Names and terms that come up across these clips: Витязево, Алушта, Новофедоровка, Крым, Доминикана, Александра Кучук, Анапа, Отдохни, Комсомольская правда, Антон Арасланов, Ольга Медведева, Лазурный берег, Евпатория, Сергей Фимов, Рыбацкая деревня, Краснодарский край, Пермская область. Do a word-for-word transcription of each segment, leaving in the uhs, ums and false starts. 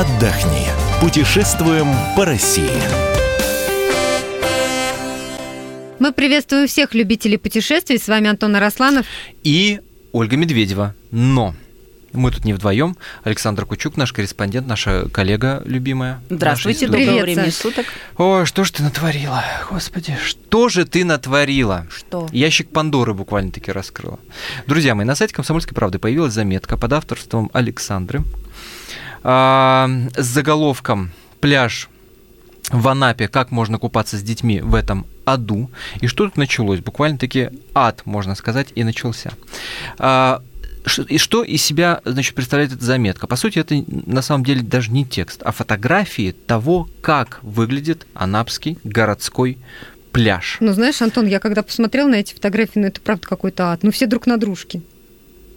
«Отдохни». Путешествуем по России. Мы приветствуем всех любителей путешествий. С вами Антон Арасланов и Ольга Медведева. Но мы тут не вдвоем. Александра Кучук, наш корреспондент, наша коллега любимая. Здравствуйте, доброго времени суток. О, что же ты натворила? Господи, что же ты натворила? Что? Ящик Пандоры буквально-таки раскрыла. Друзья мои, на сайте «Комсомольской правды» появилась заметка под авторством Александры а, с заголовком «Пляж в Анапе. Как можно купаться с детьми в этом аду?» И что тут началось? Буквально-таки ад, можно сказать, и начался. А, И что из себя, значит, представляет эта заметка? По сути, это на самом деле даже не текст, а фотографии того, как выглядит анапский городской пляж. Ну, знаешь, Антон, я когда посмотрела на эти фотографии, ну, это правда какой-то ад. Ну, все друг на дружке.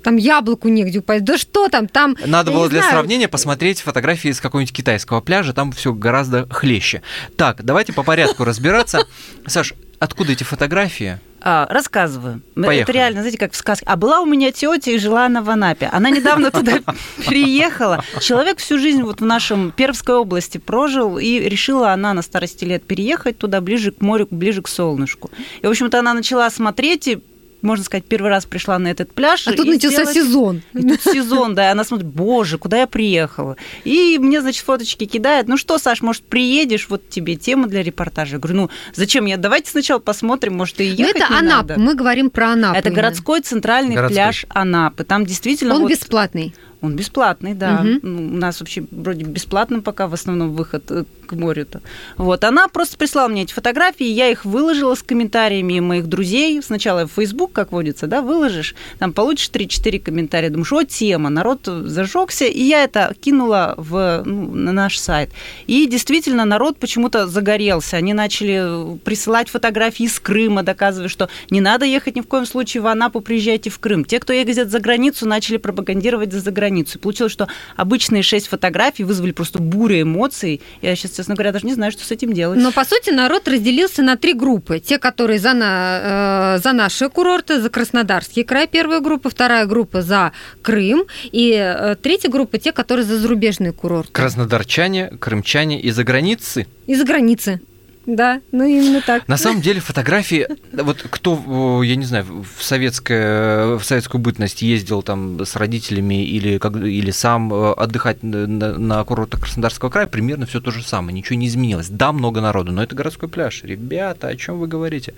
Там яблоку негде упасть. Да что там? Там надо было для знаю. сравнения посмотреть фотографии с какого-нибудь китайского пляжа. Там все гораздо хлеще. Так, давайте по порядку разбираться. Саш, откуда эти фотографии? А, рассказываю. Поехали. Это реально, знаете, как в сказке. А была у меня тетя и жила она в Анапе. Она недавно туда приехала. Человек всю жизнь вот в нашем Пермской области прожил, и решила она на старости лет переехать туда, ближе к морю, ближе к солнышку. И, в общем-то, она начала смотреть и, можно сказать, первый раз пришла на этот пляж. А тут начался сделать... сезон. И тут сезон, да. И она смотрит, боже, куда я приехала. И мне, значит, фоточки кидает. Ну что, Саш, может, приедешь, вот тебе тема для репортажа. Я говорю, ну зачем я? Давайте сначала посмотрим, может, и ехать это не Анап. Надо. Мы говорим про Анапу. Это городской центральный городской. пляж Анапы. Там действительно... Он вот... бесплатный. Он бесплатный, да. Угу. У нас вообще вроде бесплатно пока в основном выход к морю-то. Вот. Она просто прислала мне эти фотографии, я их выложила с комментариями моих друзей. Сначала в Facebook, как водится, да, выложишь, там получишь три-четыре комментария, думаешь, о, тема, народ зажегся, и я это кинула в, ну, на наш сайт. И действительно народ почему-то загорелся. Они начали присылать фотографии из Крыма, доказывая, что не надо ехать ни в коем случае в Анапу, приезжайте в Крым. Те, кто ездит за границу, начали пропагандировать за границу. Получилось, что обычные шесть фотографий вызвали просто бурю эмоций. Я сейчас, честно говоря, даже не знаю, что с этим делать. Но, по сути, народ разделился на три группы. Те, которые за, на, э, за наши курорты, за Краснодарский край, первая группа, вторая группа за Крым, и э, третья группа, те, которые за зарубежные курорты. Краснодарчане, крымчане и за границы. И за границы. Да, ну именно так. На самом деле фотографии, вот кто, я не знаю, в, советское, в советскую бытность ездил там с родителями или, как, или сам отдыхать на, на курортах Краснодарского края, примерно все то же самое, ничего не изменилось. Да, много народу, но это городской пляж. Ребята, о чем вы говорите?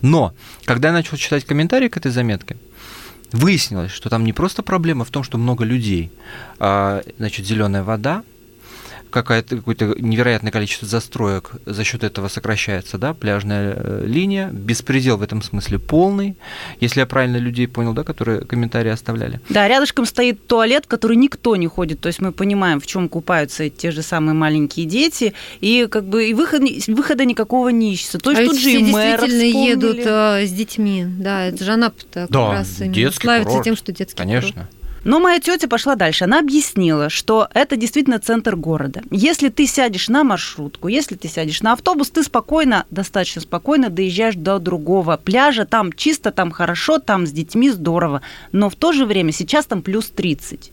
Но, когда я начал читать комментарии к этой заметке, выяснилось, что там не просто проблема в том, что много людей, а, значит, зеленая вода, какое-то, какое-то невероятное количество застроек, за счет этого сокращается, да, пляжная линия, беспредел в этом смысле полный, если я правильно людей понял, да, которые комментарии оставляли. Да, рядышком стоит туалет, в который никто не ходит, то есть мы понимаем, в чем купаются те же самые маленькие дети, и как бы и выхода, выхода никакого не ищется. То есть а тут же и мэра действительно едут э, с детьми, да, это же Анапа-то как да, раз славится курорт. Тем, что детский конечно. Курорт. Но моя тетя пошла дальше. Она объяснила, что это действительно центр города. Если ты сядешь на маршрутку, если ты сядешь на автобус, ты спокойно, достаточно спокойно доезжаешь до другого пляжа. Там чисто, там хорошо, там с детьми здорово. Но в то же время сейчас там плюс тридцать.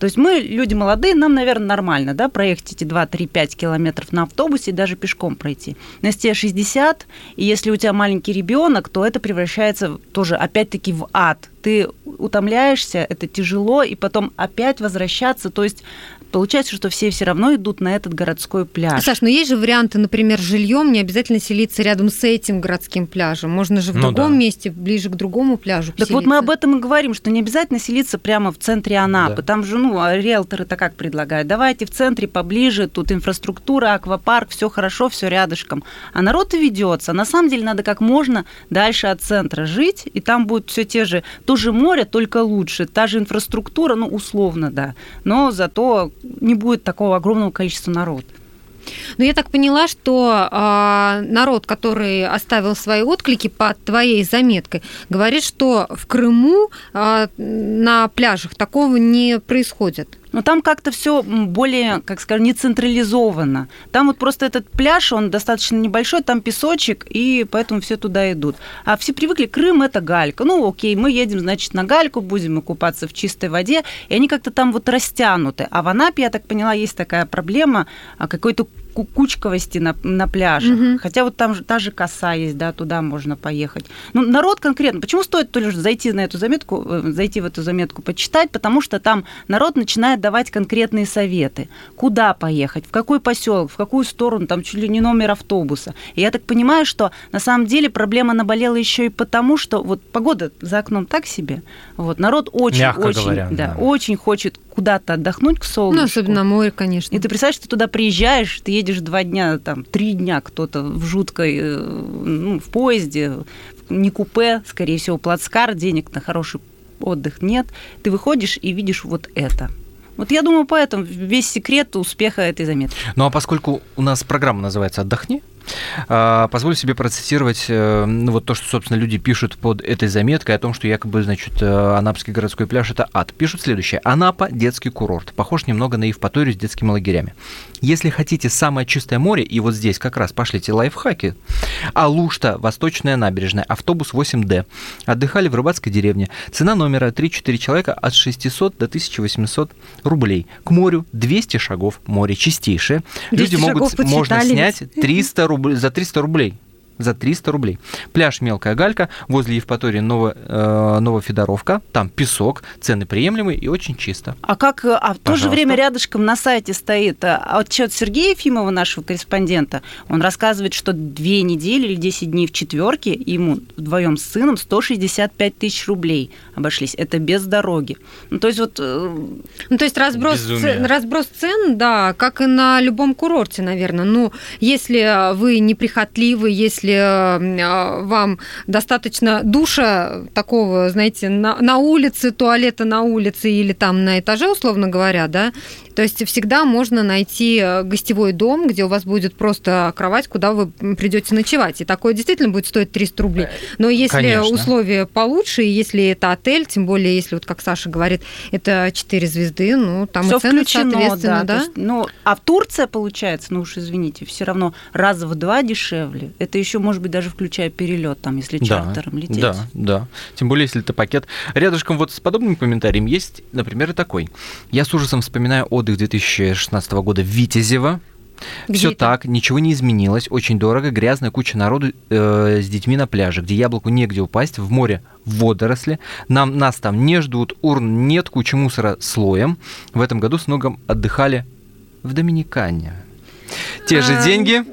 То есть мы люди молодые, нам, наверное, нормально, да, проехать эти два-три-пять километров на автобусе и даже пешком пройти. Но если тебе шестьдесят, и если у тебя маленький ребенок, то это превращается тоже опять-таки в ад. Ты утомляешься, это тяжело, и потом опять возвращаться. То есть получается, что все все равно идут на этот городской пляж. Саш, но есть же варианты, например, с жильем не обязательно селиться рядом с этим городским пляжем. Можно же в ну другом да. месте, ближе к другому пляжу поселиться. Так вот мы об этом и говорим, что не обязательно селиться прямо в центре Анапы. Да. Там же, ну, риэлторы-то как предлагают? Давайте в центре поближе, тут инфраструктура, аквапарк, все хорошо, все рядышком. А народ и ведется. На самом деле надо как можно дальше от центра жить, и там будут все те же... То же море, только лучше, та же инфраструктура, ну, условно, да, но зато не будет такого огромного количества народа. Но я так поняла, что э, народ, который оставил свои отклики под твоей заметкой, говорит, что в Крыму э, на пляжах такого не происходит. Но там как-то все более, как скажем, не централизовано. Там вот просто этот пляж, он достаточно небольшой, там песочек, и поэтому все туда идут. А все привыкли, Крым – это галька. Ну, окей, мы едем, значит, на гальку, будем и купаться в чистой воде, и они как-то там вот растянуты. А в Анапе, я так поняла, есть такая проблема какой-то кучковости на, на пляже. Угу. Хотя вот там же та же коса есть, да, туда можно поехать. Ну, народ конкретно. Почему стоит то лишь зайти на эту заметку, зайти в эту заметку почитать? Потому что там народ начинает давать конкретные советы. Куда поехать, в какой поселок, в какую сторону, там чуть ли не номер автобуса. И я так понимаю, что на самом деле проблема наболела еще и потому, что вот погода за окном так себе. Вот, народ очень, очень, говоря, да, да. очень хочет куда-то отдохнуть к солнышку. Ну, особенно море, конечно. И ты представляешь, ты туда приезжаешь, ты едешь два дня, там, три дня кто-то в жуткой, ну, в поезде, не купе, скорее всего, плацкар, денег на хороший отдых нет. Ты выходишь и видишь вот это. Вот я думаю, поэтому весь секрет успеха этой заметки. Ну, а поскольку у нас программа называется «Отдохни», позволю себе процитировать ну, вот то, что, собственно, люди пишут под этой заметкой о том, что якобы, значит, анапский городской пляж – это ад. Пишут следующее. Анапа – детский курорт. Похож немного на Евпаторию с детскими лагерями. Если хотите самое чистое море, и вот здесь как раз пошлите лайфхаки. Алушта – восточная набережная, автобус восемь дэ. Отдыхали в Рыбацкой деревне. Цена номера три-четыре человека от шестисот до тысячи восьмисот рублей. К морю двести шагов, море чистейшее. Люди могут, можно снять триста рублей. За триста рублей. За триста рублей. Пляж «Мелкая галька», возле Евпатории Ново, э, Новофедоровка. Там песок, цены приемлемые и очень чисто. А как а в то же время рядышком на сайте стоит отчет Сергея Фимова, нашего корреспондента. Он рассказывает, что две недели или десять дней в четверке ему вдвоем с сыном сто шестьдесят пять тысяч рублей обошлись. Это без дороги. Ну, то есть вот... Ну, то есть разброс, ц... разброс цен, да, как и на любом курорте, наверное. Ну, если вы неприхотливы, если вам достаточно душа такого, знаете, на, на улице, туалета на улице или там на этаже, условно говоря, да, то есть всегда можно найти гостевой дом, где у вас будет просто кровать, куда вы придете ночевать. И такое действительно будет стоить триста рублей. Но если Конечно. условия получше, если это отель, тем более, если, вот как Саша говорит, это четыре звезды, ну, там всё и цены, включено, соответственно, да. да? То есть, ну, а в Турция, получается, ну уж извините, все равно раза в два дешевле. Это еще, может быть, даже включая перелет, там, если да, чартером лететь. Да, да. Тем более, если это пакет. Рядышком вот с подобным комментарием есть, например, и такой. Я с ужасом вспоминаю отдых две тысячи шестнадцатого года в Витязево. Где Все это? Так, ничего не изменилось, очень дорого, грязная куча народу э, с детьми на пляже, где яблоку негде упасть, в море водоросли, нам, нас там не ждут, урн нет, куча мусора слоем. В этом году с многом отдыхали в Доминикане. Те же деньги...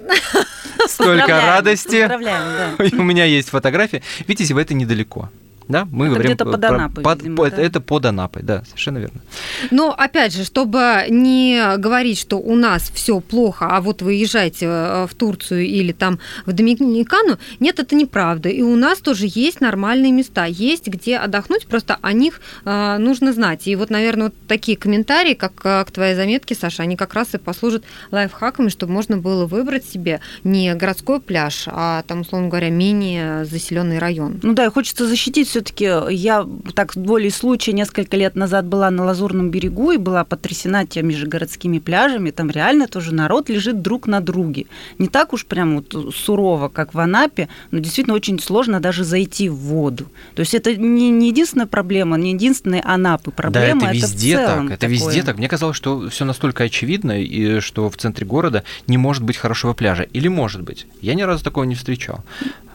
Столько радости. Да. У меня есть фотографии. Видите, это недалеко. Да? Мы это говорим где-то под Анапой, под, видимо, под, да? Это под Анапой, да, совершенно верно. Но, опять же, чтобы не говорить, что у нас все плохо, а вот вы езжайте в Турцию или там в Доминикану, нет, это неправда. И у нас тоже есть нормальные места, есть где отдохнуть, просто о них э, нужно знать. И вот, наверное, вот такие комментарии, как к твоей заметке, Саша, они как раз и послужат лайфхаками, чтобы можно было выбрать себе не городской пляж, а там, условно говоря, менее заселенный район. Ну да, и хочется защитить все Все-таки я, так, волей случая, несколько лет назад была на Лазурном берегу и была потрясена теми же городскими пляжами. Там реально тоже народ лежит друг на друге. Не так уж прям вот сурово, как в Анапе, но действительно очень сложно даже зайти в воду. То есть это не, не единственная проблема, не единственная Анапы проблема. Да, это везде это так. Это такое. Везде так. Мне казалось, что все настолько очевидно, и что в центре города не может быть хорошего пляжа. Или может быть. Я ни разу такого не встречал.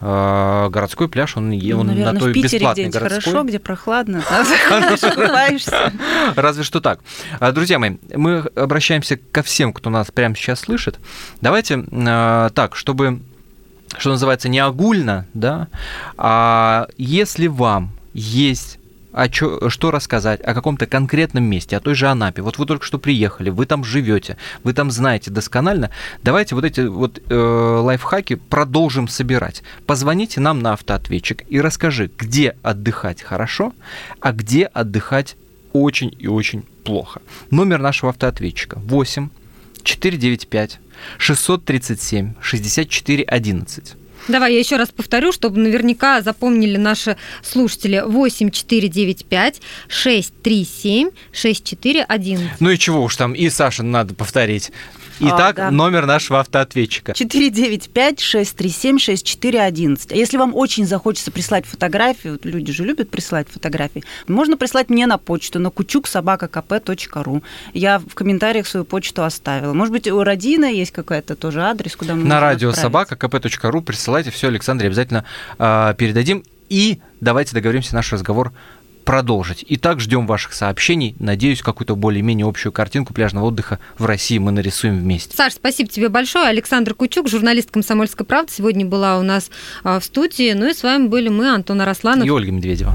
Городской пляж, он, ну, он наверное, на той бесплатной. Где-нибудь хорошо, где прохладно, купаешься. Разве что так. Друзья мои, мы обращаемся ко всем, кто нас прямо сейчас слышит. Давайте так, чтобы, что называется, не огульно, да, а если вам есть о чё, что рассказать о каком-то конкретном месте, о той же Анапе. Вот вы только что приехали, вы там живете, вы там знаете досконально. Давайте вот эти вот э, лайфхаки продолжим собирать. Позвоните нам на автоответчик и расскажи, где отдыхать хорошо, а где отдыхать очень и очень плохо. Номер нашего автоответчика восемь четыре девять пять шесть три семь шесть четыре один один. Давай я еще раз повторю, чтобы наверняка запомнили наши слушатели. восемь четыре девять пять шесть три семь шесть четыре один. Ну и чего уж там, и Сашин надо повторить. Итак, а, да. номер нашего автоответчика. четыре девять пять шесть три семь шесть четыре один один. Если вам очень захочется прислать фотографии, вот люди же любят присылать фотографии, можно прислать мне на почту, на кучук собака кп точка ру. Я в комментариях свою почту оставила. Может быть, у Родины есть какой-то тоже адрес, куда мы можем отправить. На радио собака кп точка ру присылайте все, Александре обязательно э, передадим. И давайте договоримся наш разговор продолжить. Итак, ждем ваших сообщений. Надеюсь, какую-то более-менее общую картинку пляжного отдыха в России мы нарисуем вместе. Саш, спасибо тебе большое. Александра Кучук, журналист «Комсомольской правды», сегодня была у нас в студии. Ну и с вами были мы, Антон Арасланов и Ольга Медведева.